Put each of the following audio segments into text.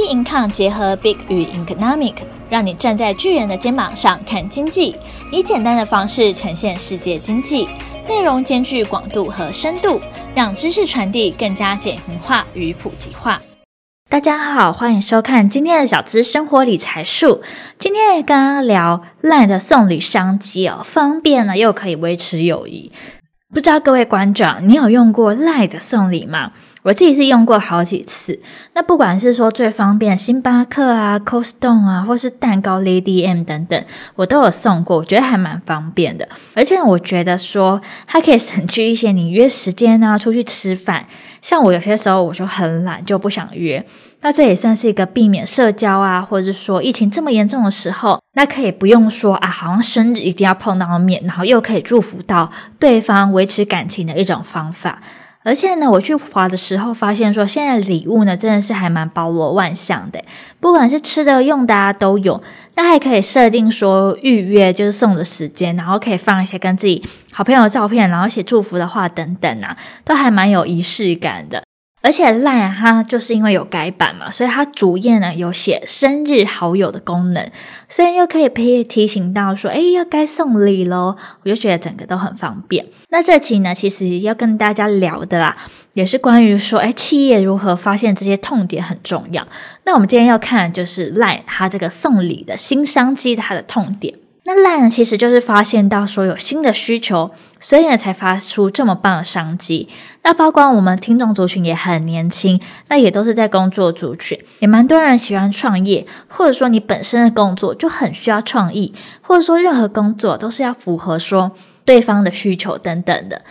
BINCON 结合 Big 与 Economic， 让你站在巨人的肩膀上看经济，以简单的方式呈现世界经济，内容兼具广度和深度，让知识传递更加简明化与普及化。大家好，欢迎收看今天的小资生活理财树。今天跟大家聊 LINE 的送礼商机哦，方便呢又可以维持友谊。不知道各位观众，你有用过 LINE 的送礼吗？我自己是用过好几次。那不管是说最方便星巴克啊、Cold Stone 啊，或是蛋糕 Lady M 等等，我都有送过，我觉得还蛮方便的。而且我觉得说它可以省去一些你约时间啊、出去吃饭。像我有些时候我就很懒，就不想约。那这也算是一个避免社交啊，或者是说疫情这么严重的时候，那可以不用说啊，好像生日一定要碰到面，然后又可以祝福到对方，维持感情的一种方法。而且呢，我去滑的时候发现说，现在礼物呢真的是还蛮包罗万象的，不管是吃的用的啊都有。那还可以设定说预约，就是送的时间，然后可以放一些跟自己好朋友的照片，然后写祝福的话等等啊，都还蛮有仪式感的。而且 LINE 它就是因为有改版嘛，所以它主页呢有写生日好友的功能，所以又可以提醒到说要该送礼咯，我就觉得整个都很方便。那这期呢其实要跟大家聊的啦，也是关于说企业如何发现这些痛点很重要。那我们今天要看的就是 LINE 它这个送礼的新商机它的痛点。那 LINE 其实就是发现到说有新的需求，所以呢才发出这么棒的商机。那包括我们听众族群也很年轻，那也都是在工作族群，也蛮多人喜欢创业，或者说你本身的工作就很需要创意，或者说任何工作都是要符合说对方的需求等等的。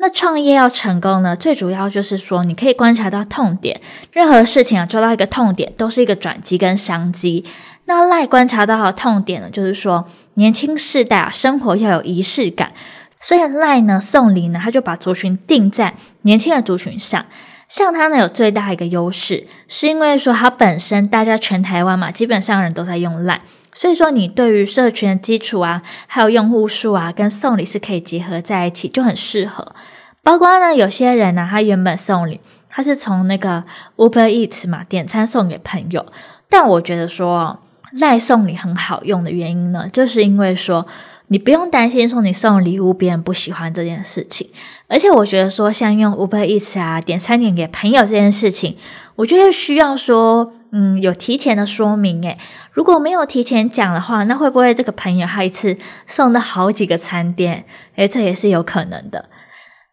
那创业要成功呢，最主要就是说你可以观察到痛点，任何事情抓到一个痛点都是一个转机跟商机。那 LINE 观察到的痛点呢，就是说年轻世代生活要有仪式感，所以 LINE 呢送礼呢，他就把族群定在年轻的族群上。像他呢有最大一个优势，是因为说他本身大家全台湾嘛，基本上人都在用 LINE， 所以说你对于社群的基础啊，还有用户数啊，跟送礼是可以结合在一起，就很适合。包括呢有些人呢，他原本送礼他是从那个 Uber Eats 嘛点餐送给朋友，但我觉得说 LINE 送礼很好用的原因呢，就是因为说你不用担心说你送礼物别人不喜欢这件事情。而且我觉得说像用 Uber Eats 啊点餐点给朋友这件事情，我觉得需要说有提前的说明耶。如果没有提前讲的话，那会不会这个朋友他一次送到好几个餐点？这也是有可能的。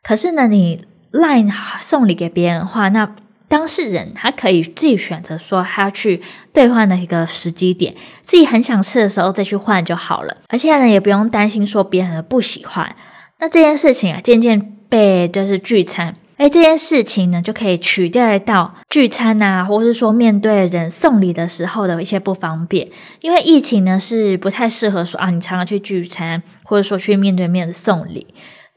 可是呢你 LINE 送礼给别人的话，那当事人他可以自己选择说他去兑换的一个时机点，自己很想吃的时候再去换就好了。而且呢也不用担心说别人不喜欢。那这件事情啊渐渐被就是聚餐，这件事情呢就可以取代到聚餐啊，或是说面对人送礼的时候的一些不方便。因为疫情呢是不太适合说你常常去聚餐，或者说去面对面的送礼。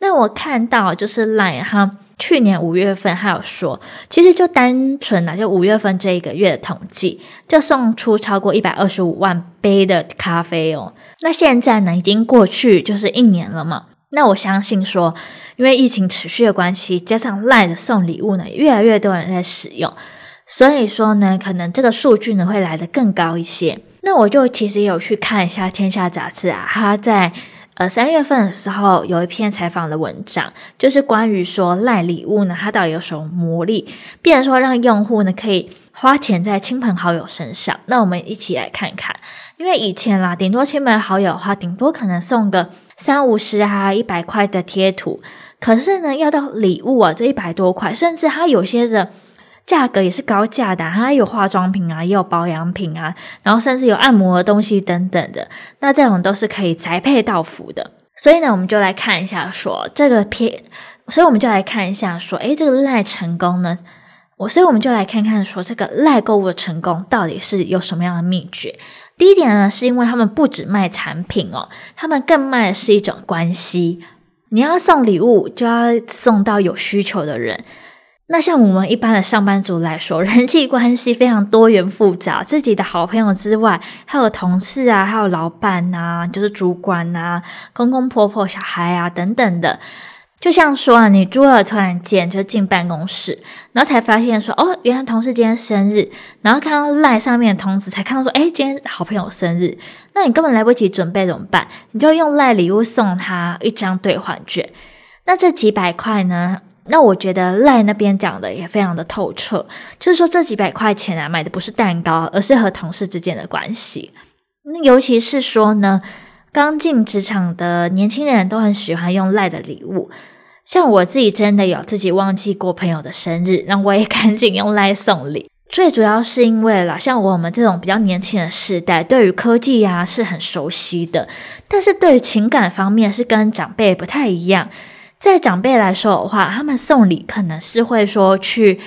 那我看到就是 LINE 哈去年5月份还有说，其实就单纯就5月份这一个月的统计，就送出超过125万杯的咖啡哦。那现在呢已经过去就是一年了嘛，那我相信说因为疫情持续的关系，加上 LINE 的送礼物呢越来越多人在使用，所以说呢可能这个数据呢会来得更高一些。那我就其实有去看一下天下杂志啊，它在3月份的时候有一篇采访的文章，就是关于说 LINE 礼物呢它到底有什么魔力，变成说让用户呢可以花钱在亲朋好友身上。那我们一起来看看。因为以前啦顶多亲朋好友的话，顶多可能送个350啊100块的贴图，可是呢要到礼物啊这100多块，甚至它有些的价格也是高价的，它有化妆品啊，也有保养品啊，然后甚至有按摩的东西等等的，那这种都是可以宅配到府的。所以呢我们就来看一下说这个篇，所以我们就来看一下说这个 LINE 成功呢，所以我们就来看看说这个 LINE 购物的成功到底是有什么样的秘诀。第一点呢是因为他们不只卖产品哦，他们更卖的是一种关系。你要送礼物就要送到有需求的人。那像我们一般的上班族来说，人际关系非常多元复杂，自己的好朋友之外，还有同事啊，还有老板啊，就是主管啊，公公婆婆小孩啊等等的。就像说啊，你如果突然间就进办公室，然后才发现说哦，原来同事今天生日，然后看到 LINE 上面的通知才看到说，今天好朋友生日，那你根本来不及准备怎么办？你就用 LINE 礼物送他一张兑换券。那这几百块呢？那我觉得 LINE 那边讲的也非常的透彻，就是说这几百块钱啊，买的不是蛋糕，而是和同事之间的关系。那尤其是说呢，刚进职场的年轻人都很喜欢用 LINE 的礼物，像我自己真的有自己忘记过朋友的生日，让我也赶紧用 LINE 送礼。最主要是因为啦，像我们这种比较年轻的世代，对于科技啊是很熟悉的，但是对于情感方面是跟长辈不太一样。在长辈来说的话，他们送礼可能是会说去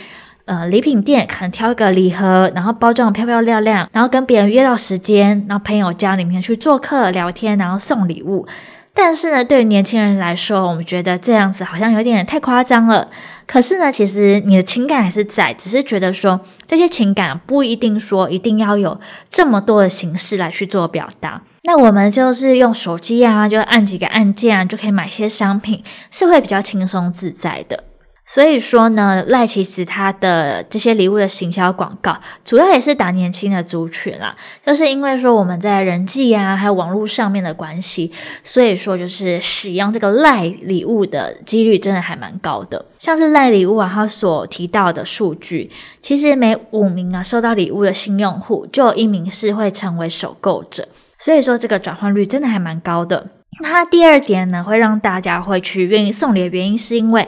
礼品店，可能挑一个礼盒，然后包装漂漂亮亮，然后跟别人约到时间，然后朋友家里面去做客聊天，然后送礼物。但是呢，对于年轻人来说，我们觉得这样子好像有点太夸张了。可是呢，其实你的情感还是在，只是觉得说这些情感不一定说一定要有这么多的形式来去做表达。那我们就是用手机啊，就按几个按键啊，就可以买些商品，是会比较轻松自在的。所以说呢，赖其实它的这些礼物的行销广告，主要也是打年轻的族群啦。就是因为说我们在人际啊，还有网络上面的关系，所以说就是使用这个赖礼物的几率真的还蛮高的。像是赖礼物啊，它所提到的数据，其实每5名啊收到礼物的新用户，就有1名是会成为首购者。所以说这个转换率真的还蛮高的。那它第二点呢，会让大家会去愿意送礼的原因，是因为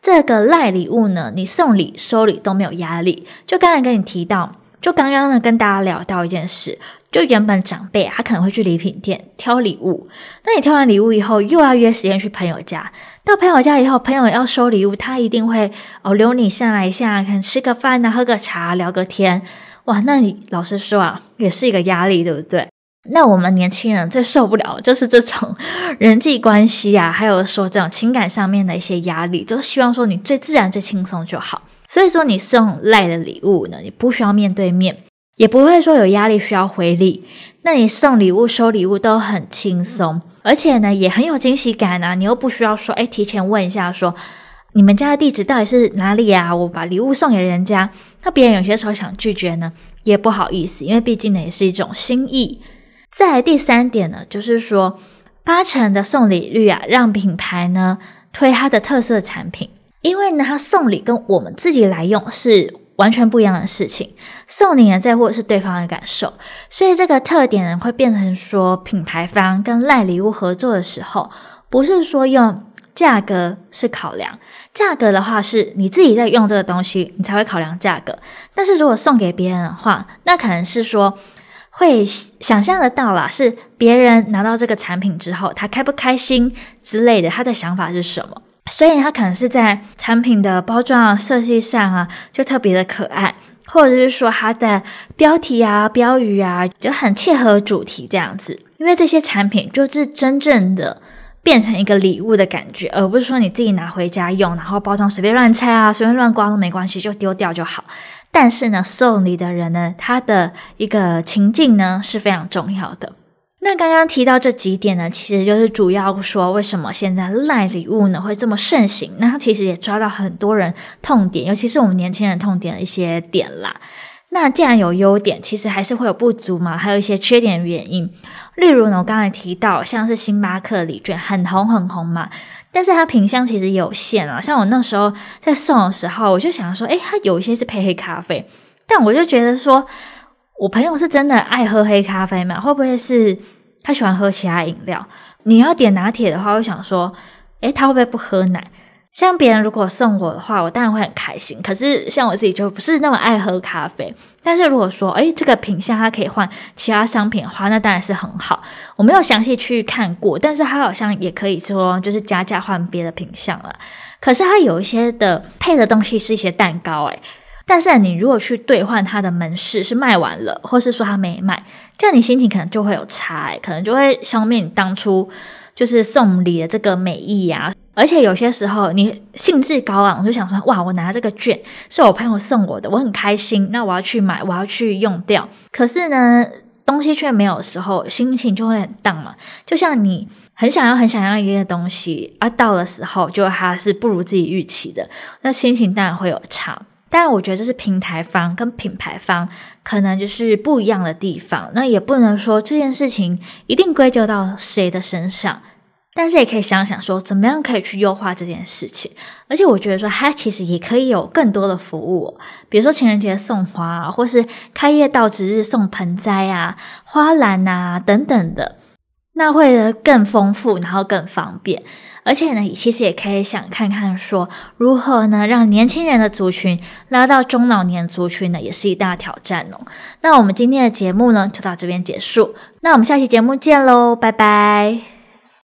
这个LINE礼物呢，你送礼收礼都没有压力。就刚才跟你提到，就刚刚呢跟大家聊到一件事，就原本长辈他可能会去礼品店挑礼物，那你挑完礼物以后又要约时间去朋友家，到朋友家以后，朋友要收礼物，他一定会留你下来一下，可能吃个饭啊，喝个茶，聊个天。哇，那你老实说啊，也是一个压力，对不对？那我们年轻人最受不了就是这种人际关系啊，还有说这种情感上面的一些压力，就希望说你最自然最轻松就好。所以说你送LINE的礼物呢，你不需要面对面，也不会说有压力需要回礼，那你送礼物收礼物都很轻松，而且呢也很有惊喜感啊。你又不需要说提前问一下说你们家的地址到底是哪里啊，我把礼物送给人家，那别人有些时候想拒绝呢也不好意思，因为毕竟呢也是一种心意。再来第三点呢，就是说8成的送礼率啊，让品牌呢推它的特色产品。因为呢它送礼跟我们自己来用是完全不一样的事情，送礼呢在乎是对方的感受，所以这个特点呢会变成说品牌方跟LINE礼物合作的时候，不是说用价格是考量，价格的话是你自己在用这个东西你才会考量价格，但是如果送给别人的话，那可能是说会想象得到啦，是别人拿到这个产品之后他开不开心之类的，他的想法是什么，所以他可能是在产品的包装啊设计上啊就特别的可爱，或者是说他的标题啊标语啊就很切合主题这样子。因为这些产品就是真正的变成一个礼物的感觉，而不是说你自己拿回家用，然后包装随便乱拆啊，随便乱刮都没关系，就丢掉就好。但是呢，送礼的人呢，他的一个情境呢是非常重要的。那刚刚提到这几点呢，其实就是主要说为什么现在LINE礼物呢会这么盛行，那它其实也抓到很多人痛点，尤其是我们年轻人痛点的一些点啦。那既然有优点，其实还是会有不足嘛，还有一些缺点原因。例如呢，我刚才提到像是星巴克礼券很红很红嘛，但是它品项其实有限啊。像我那时候在送的时候，我就想说它有一些是配黑咖啡，但我就觉得说我朋友是真的爱喝黑咖啡嘛，会不会是他喜欢喝其他饮料？你要点拿铁的话，我想说他会不会不喝奶？像别人如果送我的话，我当然会很开心，可是像我自己就不是那么爱喝咖啡。但是如果说这个品项它可以换其他商品的话，那当然是很好。我没有详细去看过，但是它好像也可以说就是加价换别的品项了。可是它有一些的配的东西是一些蛋糕但是你如果去兑换它的门市是卖完了，或是说它没卖，这样你心情可能就会有差可能就会消灭你当初就是送礼的这个美意啊。而且有些时候你兴致高昂，我就想说哇，我拿这个券是我朋友送我的，我很开心，那我要去买，我要去用掉。可是呢东西却没有的时候，心情就会很荡嘛。就像你很想要一个东西，而到的时候就它是不如自己预期的，那心情当然会有差。但我觉得这是平台方跟品牌方可能就是不一样的地方，那也不能说这件事情一定归咎到谁的身上，但是也可以想想说怎么样可以去优化这件事情。而且我觉得说它其实也可以有更多的服务，比如说情人节送花，或是开业到值日送盆栽啊、花篮啊等等的，那会更丰富然后更方便。而且呢，其实也可以想看看说如何呢让年轻人的族群拉到中老年族群呢，也是一大挑战哦。那我们今天的节目呢就到这边结束，那我们下期节目见咯，拜拜。